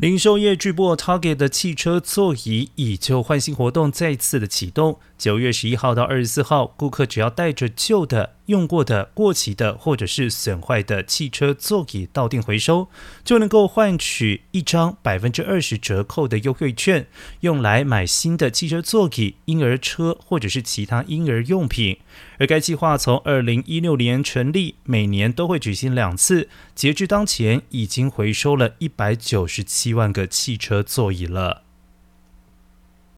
零售业巨擘 Target 的汽车座椅以旧换新活动再次的启动。9月11号到24号，顾客只要带着旧的、用过的、过期的或者是损坏的汽车座椅到店回收，就能够换取一张 20% 折扣的优惠券，用来买新的汽车座椅、婴儿车或者是其他婴儿用品。而该计划从2016年成立，每年都会举行两次，截至当前已经回收了197万个汽车座椅了。